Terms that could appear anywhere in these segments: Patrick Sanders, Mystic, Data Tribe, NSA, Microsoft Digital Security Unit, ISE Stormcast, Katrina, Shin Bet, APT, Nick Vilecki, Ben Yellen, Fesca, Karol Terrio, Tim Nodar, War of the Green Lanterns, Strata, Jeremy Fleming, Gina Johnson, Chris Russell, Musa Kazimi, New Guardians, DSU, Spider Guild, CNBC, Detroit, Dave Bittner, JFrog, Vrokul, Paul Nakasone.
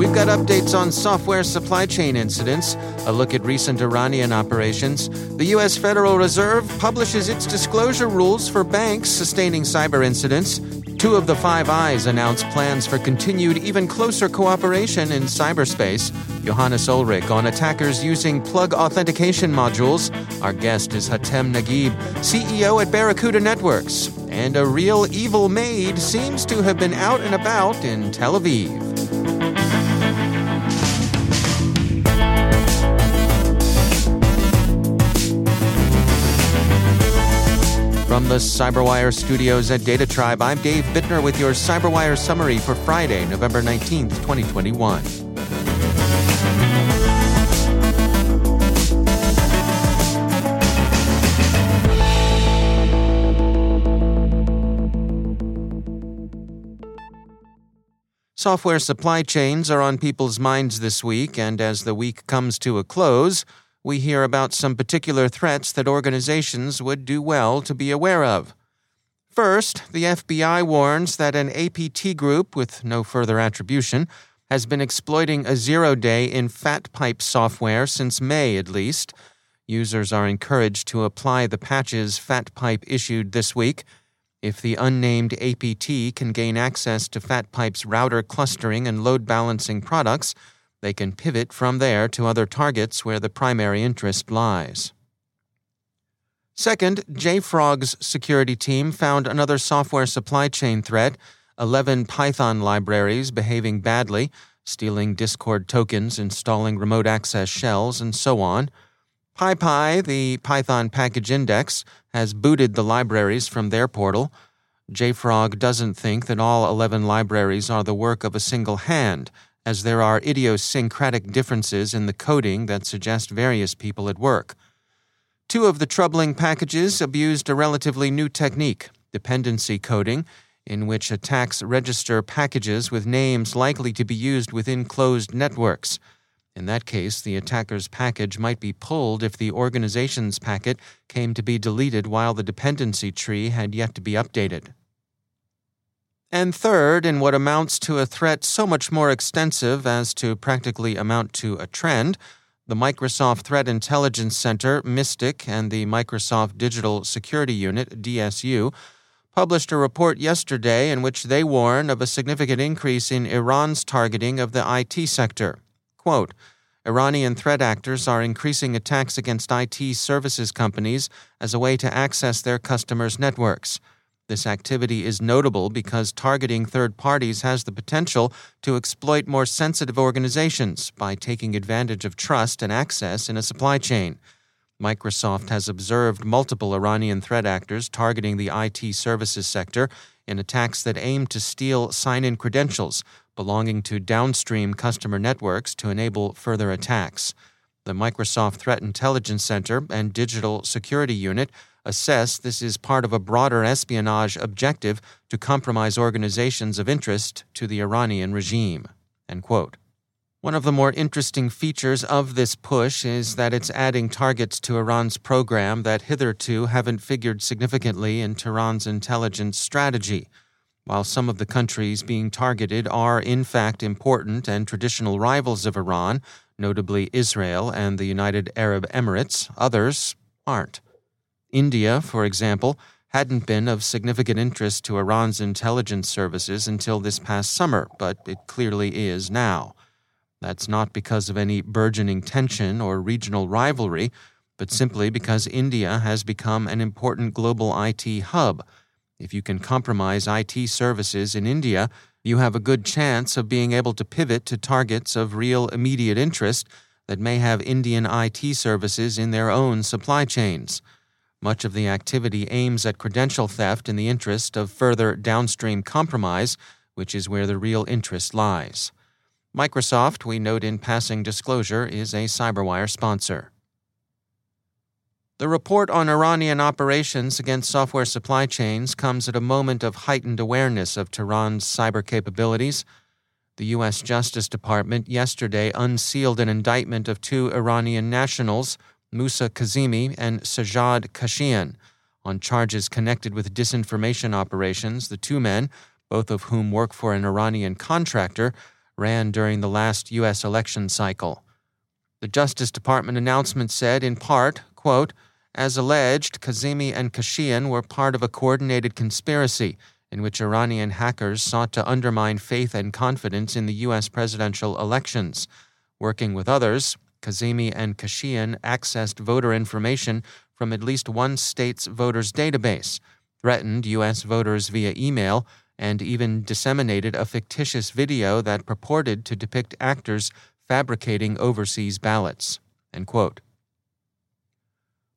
We've got updates on software supply chain incidents, a look at recent Iranian operations. The U.S. Federal Reserve publishes its disclosure rules for banks sustaining cyber incidents. Two of the Five Eyes announce plans for continued, even closer cooperation in cyberspace. Johannes Ullrich on attackers using plug authentication modules. Our guest is Hatem Naguib, CEO at Barracuda Networks. And a real evil maid seems to have been out and about in Tel Aviv. From the CyberWire studios at Data Tribe, I'm Dave Bittner with your CyberWire summary for Friday, November 19th, 2021. Software supply chains are on people's minds this week, and as the week comes to a close, we hear about some particular threats that organizations would do well to be aware of. First, the FBI warns that an APT group, with no further attribution, has been exploiting a zero-day in FatPipe software since May at least. Users are encouraged to apply the patches FatPipe issued this week. If the unnamed APT can gain access to FatPipe's router clustering and load balancing products, they can pivot from there to other targets where the primary interest lies. Second, JFrog's security team found another software supply chain threat, 11 Python libraries behaving badly, stealing Discord tokens, installing remote access shells, and so on. PyPI, the Python package index, has booted the libraries from their portal. JFrog doesn't think that all 11 libraries are the work of a single hand, as there are idiosyncratic differences in the coding that suggest various people at work. Two of the troubling packages abused a relatively new technique, dependency coding, in which attacks register packages with names likely to be used within closed networks. In that case, the attacker's package might be pulled if the organization's packet came to be deleted while the dependency tree had yet to be updated. And third, in what amounts to a threat so much more extensive as to practically amount to a trend, the Microsoft Threat Intelligence Center, Mystic, and the Microsoft Digital Security Unit, DSU, published a report yesterday in which they warn of a significant increase in Iran's targeting of the IT sector. Quote, Iranian threat actors are increasing attacks against IT services companies as a way to access their customers' networks. This activity is notable because targeting third parties has the potential to exploit more sensitive organizations by taking advantage of trust and access in a supply chain. Microsoft has observed multiple Iranian threat actors targeting the IT services sector in attacks that aim to steal sign-in credentials belonging to downstream customer networks to enable further attacks. The Microsoft Threat Intelligence Center and Digital Security Unit assess this is part of a broader espionage objective to compromise organizations of interest to the Iranian regime. End quote. One of the more interesting features of this push is that it's adding targets to Iran's program that hitherto haven't figured significantly in Tehran's intelligence strategy. While some of the countries being targeted are in fact important and traditional rivals of Iran, notably Israel and the United Arab Emirates, others aren't. India, for example, hadn't been of significant interest to Iran's intelligence services until this past summer, but it clearly is now. That's not because of any burgeoning tension or regional rivalry, but simply because India has become an important global IT hub. If you can compromise IT services in India, you have a good chance of being able to pivot to targets of real immediate interest that may have Indian IT services in their own supply chains. Much of the activity aims at credential theft in the interest of further downstream compromise, which is where the real interest lies. Microsoft, we note in passing disclosure, is a CyberWire sponsor. The report on Iranian operations against software supply chains comes at a moment of heightened awareness of Tehran's cyber capabilities. The U.S. Justice Department yesterday unsealed an indictment of two Iranian nationals, Musa Kazimi and Sajad Kashian, on charges connected with disinformation operations. The two men, both of whom work for an Iranian contractor, ran during the last U.S. election cycle. The Justice Department announcement said, in part, quote, "As alleged, Kazimi and Kashian were part of a coordinated conspiracy in which Iranian hackers sought to undermine faith and confidence in the U.S. presidential elections. Working with others, Kazimi and Kashian accessed voter information from at least one state's voters' database, threatened U.S. voters via email, and even disseminated a fictitious video that purported to depict actors fabricating overseas ballots," end quote.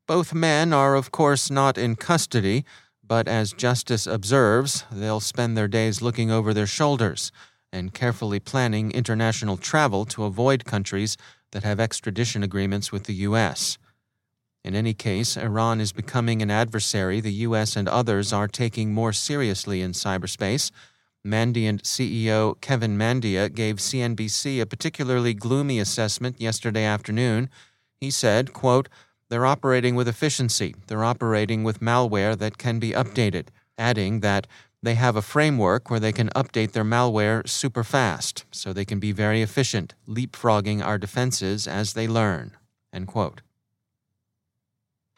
Both men are, of course, not in custody, but as Justice observes, they'll spend their days looking over their shoulders and carefully planning international travel to avoid countries that have extradition agreements with the U.S. In any case, Iran is becoming an adversary the U.S. and others are taking more seriously in cyberspace. Mandiant CEO Kevin Mandia gave CNBC a particularly gloomy assessment yesterday afternoon. He said, quote, "They're operating with efficiency. They're operating with malware that can be updated," adding that they have a framework where they can update their malware super fast, so they can be very efficient, leapfrogging our defenses as they learn," end quote.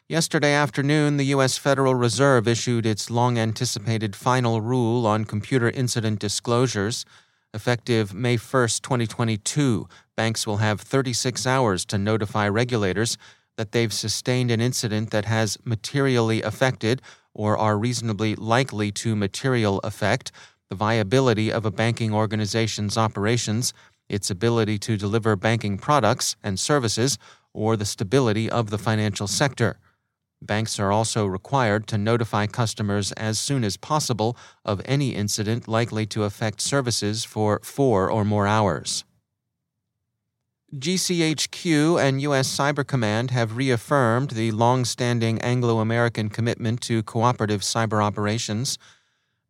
Yesterday afternoon, the U.S. Federal Reserve issued its long-anticipated final rule on computer incident disclosures. Effective May 1, 2022, banks will have 36 hours to notify regulators that they've sustained an incident that has materially affected or are reasonably likely to materially affect the viability of a banking organization's operations, its ability to deliver banking products and services, or the stability of the financial sector. Banks are also required to notify customers as soon as possible of any incident likely to affect services for 4 or more hours. GCHQ and U.S. Cyber Command have reaffirmed the long-standing Anglo-American commitment to cooperative cyber operations.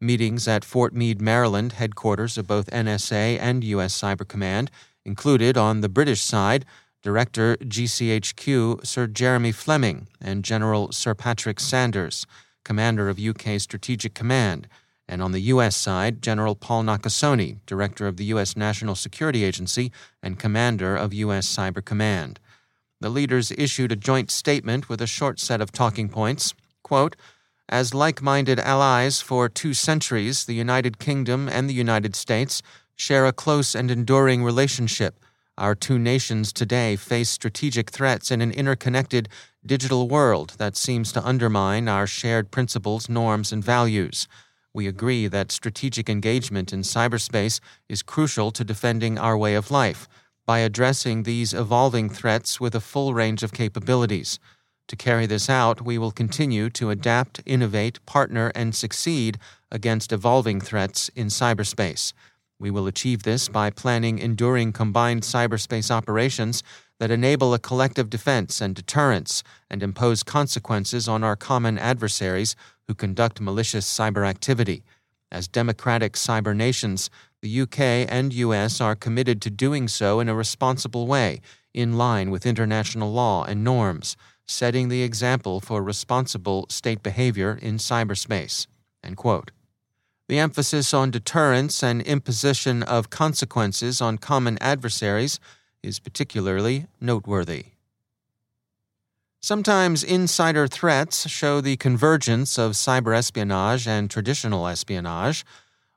Meetings at Fort Meade, Maryland, headquarters of both NSA and U.S. Cyber Command, included on the British side Director GCHQ Sir Jeremy Fleming and General Sir Patrick Sanders, Commander of UK Strategic Command, and on the U.S. side, General Paul Nakasone, Director of the U.S. National Security Agency and Commander of U.S. Cyber Command. The leaders issued a joint statement with a short set of talking points. Quote, "As like-minded allies for 2 centuries, the United Kingdom and the United States share a close and enduring relationship. Our 2 nations today face strategic threats in an interconnected digital world that seems to undermine our shared principles, norms, and values. We agree that strategic engagement in cyberspace is crucial to defending our way of life by addressing these evolving threats with a full range of capabilities. To carry this out, we will continue to adapt, innovate, partner, and succeed against evolving threats in cyberspace. We will achieve this by planning enduring combined cyberspace operations that enable a collective defense and deterrence and impose consequences on our common adversaries who conduct malicious cyber activity. As democratic cyber nations, the UK and US are committed to doing so in a responsible way, in line with international law and norms, setting the example for responsible state behavior in cyberspace," end quote. The emphasis on deterrence and imposition of consequences on common adversaries is particularly noteworthy. Sometimes insider threats show the convergence of cyber espionage and traditional espionage.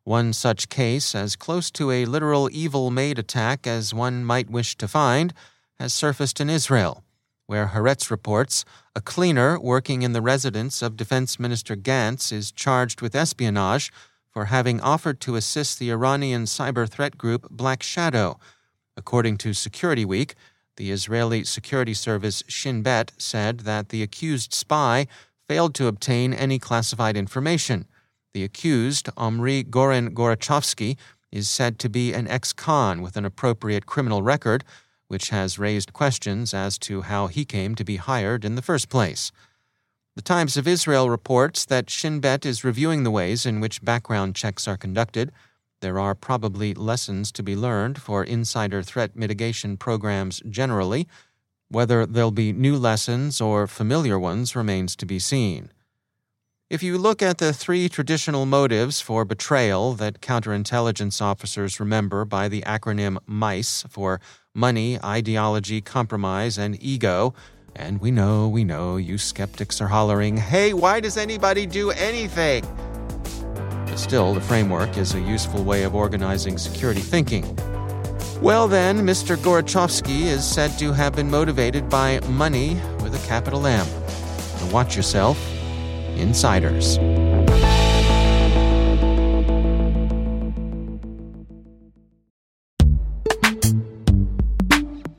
One such case, as close to a literal evil-made attack as one might wish to find, has surfaced in Israel, where Haaretz reports a cleaner working in the residence of Defense Minister Gantz is charged with espionage for having offered to assist the Iranian cyber threat group Black Shadow. According to Security Week, the Israeli security service Shin Bet said that the accused spy failed to obtain any classified information. The accused, Omri Goren Gorochovsky, is said to be an ex-con with an appropriate criminal record, which has raised questions as to how he came to be hired in the first place. The Times of Israel reports that Shin Bet is reviewing the ways in which background checks are conducted. There are probably lessons to be learned for insider threat mitigation programs generally. Whether there'll be new lessons or familiar ones remains to be seen. If you look at the three traditional motives for betrayal that counterintelligence officers remember by the acronym MICE for money, ideology, compromise, and ego, and we know, you skeptics are hollering, "Hey, why does anybody do anything?" But still, the framework is a useful way of organizing security thinking. Well then, Mr. Gorochovsky is said to have been motivated by money with a capital M. And watch yourself, insiders.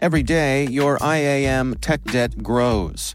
Every day, your IAM tech debt grows.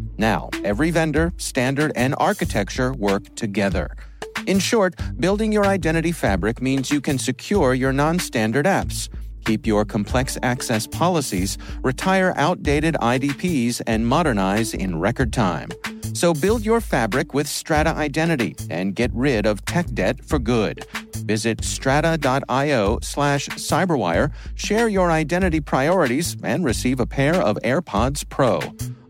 Now, every vendor, standard, and architecture work together. In short, building your identity fabric means you can secure your non-standard apps, keep your complex access policies, retire outdated IDPs, and modernize in record time. So build your fabric with Strata Identity and get rid of tech debt for good. Visit strata.io/cyberwire, share your identity priorities, and receive a pair of AirPods Pro.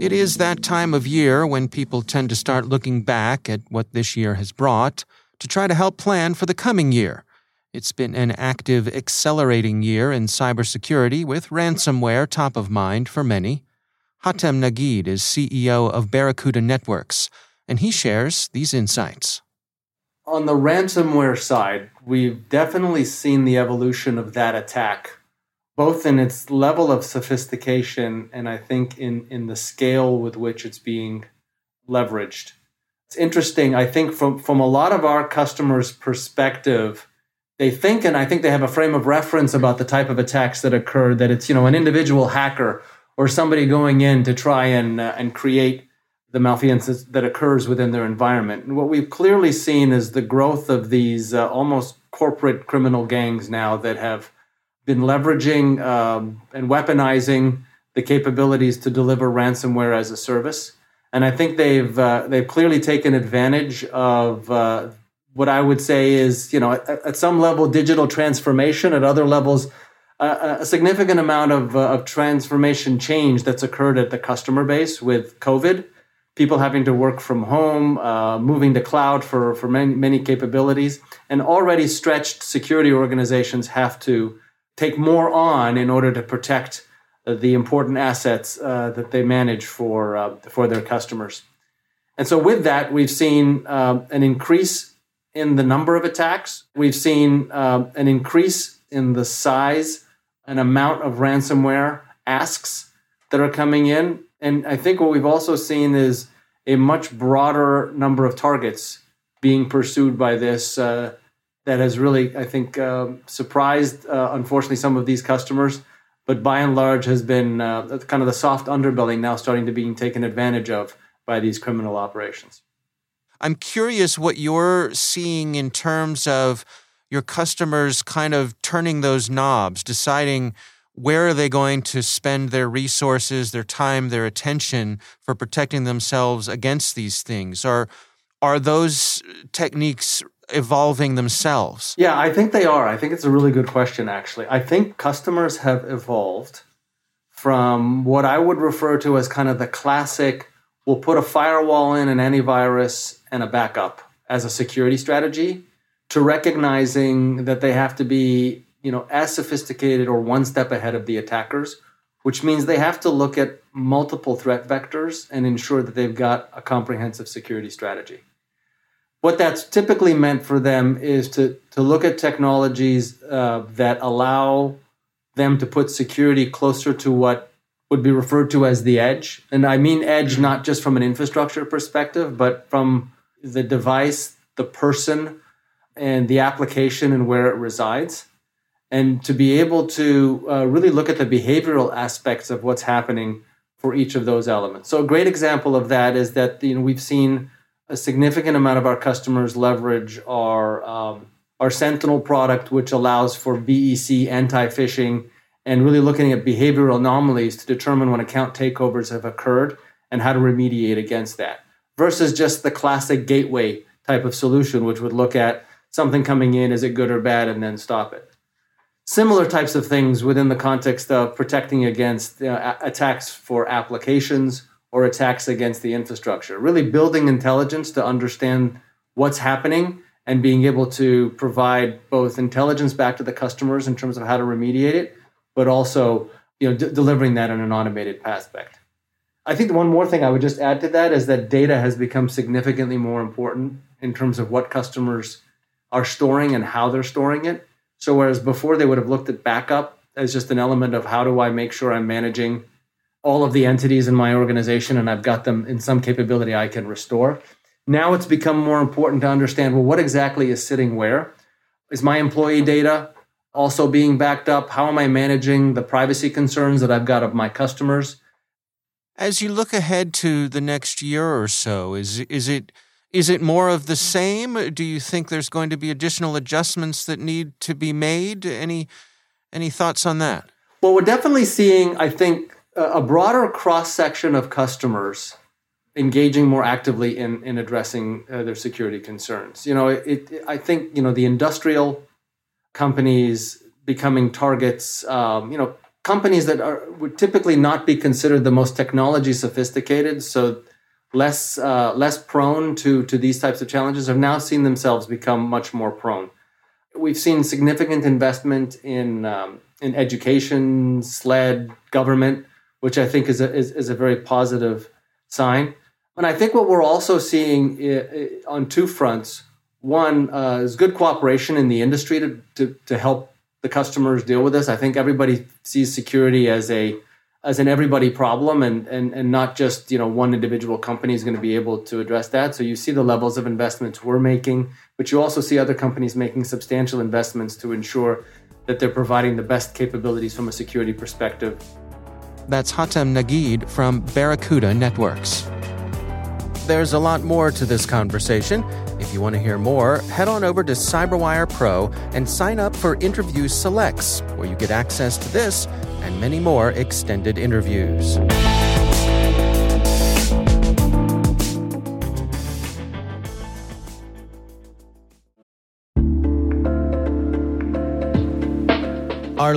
It is that time of year when people tend to start looking back at what this year has brought to try to help plan for the coming year. It's been an active, accelerating year in cybersecurity with ransomware top of mind for many. Hatem Naguib is CEO of Barracuda Networks, and he shares these insights. On the ransomware side, we've definitely seen the evolution of that attack, both in its level of sophistication and I think in the scale with which it's being leveraged. It's interesting, I think from a lot of our customers' perspective, they think, and I think they have a frame of reference about the type of attacks that occur, that it's, an individual hacker or somebody going in to try and create the malfeasance that occurs within their environment. And what we've clearly seen is the growth of these almost corporate criminal gangs now that have been leveraging and weaponizing the capabilities to deliver ransomware as a service, and I think they've clearly taken advantage of what I would say is at some level digital transformation, at other levels a significant amount of transformation change that's occurred at the customer base with COVID, people having to work from home, moving to cloud for many capabilities, and already stretched security organizations have to take more on in order to protect the important assets that they manage for their customers. And so with that, we've seen an increase in the number of attacks. We've seen an increase in the size and amount of ransomware asks that are coming in. And I think what we've also seen is a much broader number of targets being pursued by this that has really, I think, surprised, unfortunately, some of these customers, but by and large has been kind of the soft underbelly now starting to be taken advantage of by these criminal operations. I'm curious what you're seeing in terms of your customers kind of turning those knobs, deciding where are they going to spend their resources, their time, their attention for protecting themselves against these things? Are those techniques evolving themselves? Yeah, I think they are. I think it's a really good question, actually. I think customers have evolved from what I would refer to as kind of the classic, we'll put a firewall in, an antivirus, and a backup as a security strategy, to recognizing that they have to be, you know, as sophisticated or one step ahead of the attackers, which means they have to look at multiple threat vectors and ensure that they've got a comprehensive security strategy. What that's typically meant for them is to look at technologies that allow them to put security closer to what would be referred to as the edge. And I mean edge not just from an infrastructure perspective, but from the device, the person, and the application and where it resides. And to be able to really look at the behavioral aspects of what's happening for each of those elements. So a great example of that is that, you know, we've seen a significant amount of our customers leverage our Sentinel product, which allows for BEC anti-phishing and really looking at behavioral anomalies to determine when account takeovers have occurred and how to remediate against that, versus just the classic gateway type of solution, which would look at something coming in, is it good or bad, and then stop it. Similar types of things within the context of protecting against attacks for applications or attacks against the infrastructure. Really building intelligence to understand what's happening and being able to provide both intelligence back to the customers in terms of how to remediate it, but also, you know, delivering that in an automated aspect. I think the one more thing I would just add to that is that data has become significantly more important in terms of what customers are storing and how they're storing it. So whereas before they would have looked at backup as just an element of how do I make sure I'm managing all of the entities in my organization and I've got them in some capability I can restore. Now it's become more important to understand, well, what exactly is sitting where? Is my employee data also being backed up? How am I managing the privacy concerns that I've got of my customers? As you look ahead to the next year or so, is it more of the same? Do you think there's going to be additional adjustments that need to be made? Any thoughts on that? Well, we're definitely seeing, I think, a broader cross-section of customers engaging more actively in addressing their security concerns. You know, I think, you know, the industrial companies becoming targets, you know, companies that would typically not be considered the most technology sophisticated, so less prone to these types of challenges, have now seen themselves become much more prone. We've seen significant investment in education, SLED, government, which I think is a very positive sign. And I think what we're also seeing on two fronts. One is good cooperation in the industry to help the customers deal with this. I think everybody sees security as an everybody problem, and not just, you know, one individual company is going to be able to address that. So you see the levels of investments we're making, but you also see other companies making substantial investments to ensure that they're providing the best capabilities from a security perspective. That's Hatem Naguib from Barracuda Networks. There's a lot more to this conversation. If you want to hear more, head on over to CyberWire Pro and sign up for Interview Selects, where you get access to this and many more extended interviews. Are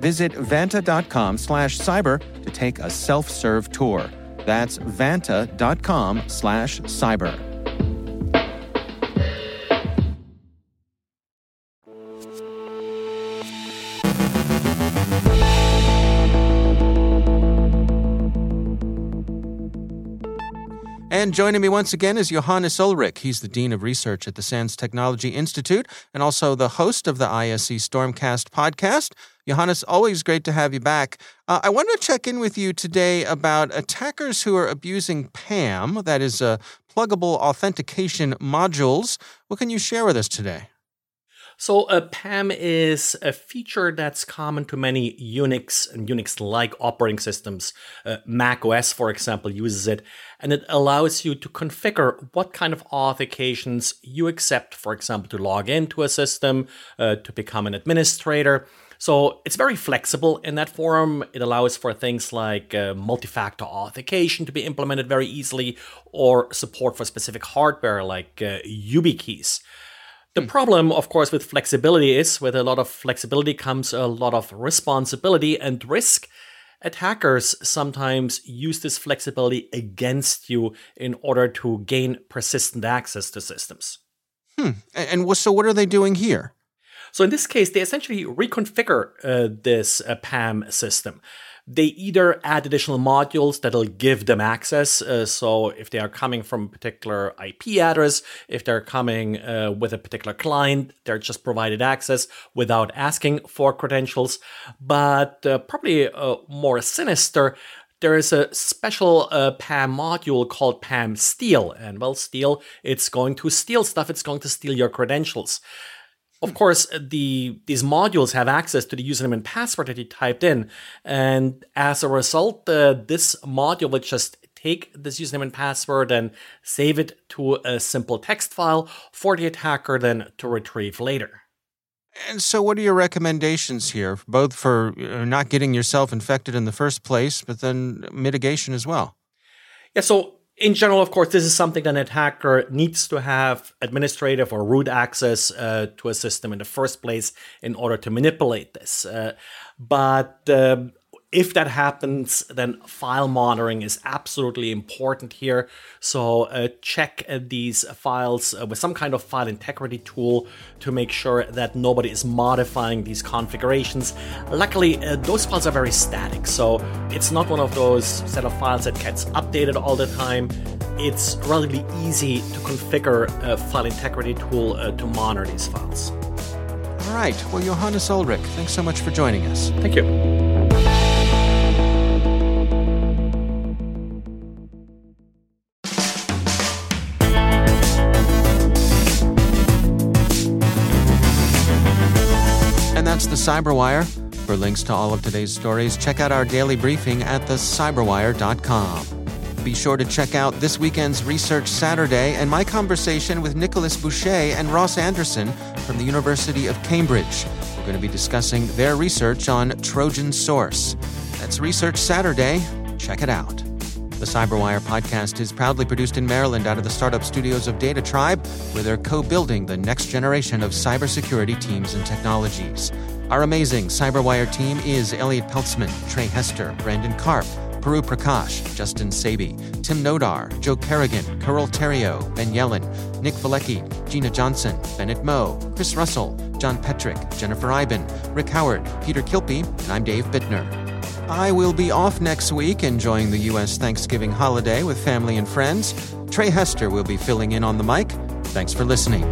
Visit vanta.com/cyber to take a self-serve tour. That's vanta.com/cyber. And joining me once again is Johannes Ullrich. He's the Dean of Research at the SANS Technology Institute and also the host of the ISE Stormcast podcast. Johannes, always great to have you back. I want to check in with you today about attackers who are abusing PAM, that is pluggable authentication modules. What can you share with us today? So PAM is a feature that's common to many Unix and Unix-like operating systems. Mac OS, for example, uses it, and it allows you to configure what kind of authentications you accept, for example, to log into a system, to become an administrator. So it's very flexible in that form. It allows for things like multi-factor authentication to be implemented very easily, or support for specific hardware like YubiKeys. The problem, of course, with flexibility is with a lot of flexibility comes a lot of responsibility and risk. Attackers sometimes use this flexibility against you in order to gain persistent access to systems. And so what are they doing here? So in this case, they essentially reconfigure this PAM system. They either add additional modules that'll give them access. So if they are coming from a particular IP address, if they're coming with a particular client, they're just provided access without asking for credentials. But probably more sinister, there is a special PAM module called PAM Steal. And well, steal, it's going to steal stuff. It's going to steal your credentials. Of course, these modules have access to the username and password that you typed in. And as a result, this module will just take this username and password and save it to a simple text file for the attacker then to retrieve later. And so what are your recommendations here, both for not getting yourself infected in the first place, but then mitigation as well? Yeah, so in general, of course, this is something that an attacker needs to have administrative or root access to a system in the first place in order to manipulate this. But if that happens, then file monitoring is absolutely important here. So check these files with some kind of file integrity tool to make sure that nobody is modifying these configurations. Luckily, those files are very static. So it's not one of those set of files that gets updated all the time. It's relatively easy to configure a file integrity tool to monitor these files. All right. Well, Johannes Ullrich, thanks so much for joining us. Thank you. CyberWire. For links to all of today's stories, check out our daily briefing at thecyberwire.com. Be sure to check out this weekend's Research Saturday and my conversation with Nicholas Boucher and Ross Anderson from the University of Cambridge. We're going to be discussing their research on Trojan Source. That's Research Saturday. Check it out. The CyberWire podcast is proudly produced in Maryland out of the startup studios of Data Tribe, where they're co-building the next generation of cybersecurity teams and technologies. Our amazing CyberWire team is Elliot Peltzman, Trey Hester, Brandon Karp, Peru Prakash, Justin Sabi, Tim Nodar, Joe Kerrigan, Karol Terrio, Ben Yellen, Nick Vilecki, Gina Johnson, Bennett Moe, Chris Russell, John Petrick, Jennifer Iben, Rick Howard, Peter Kilpie, and I'm Dave Bittner. I will be off next week enjoying the U.S. Thanksgiving holiday with family and friends. Trey Hester will be filling in on the mic. Thanks for listening.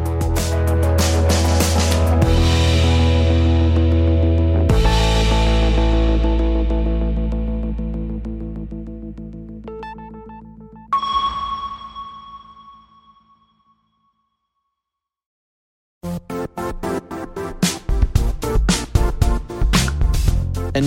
And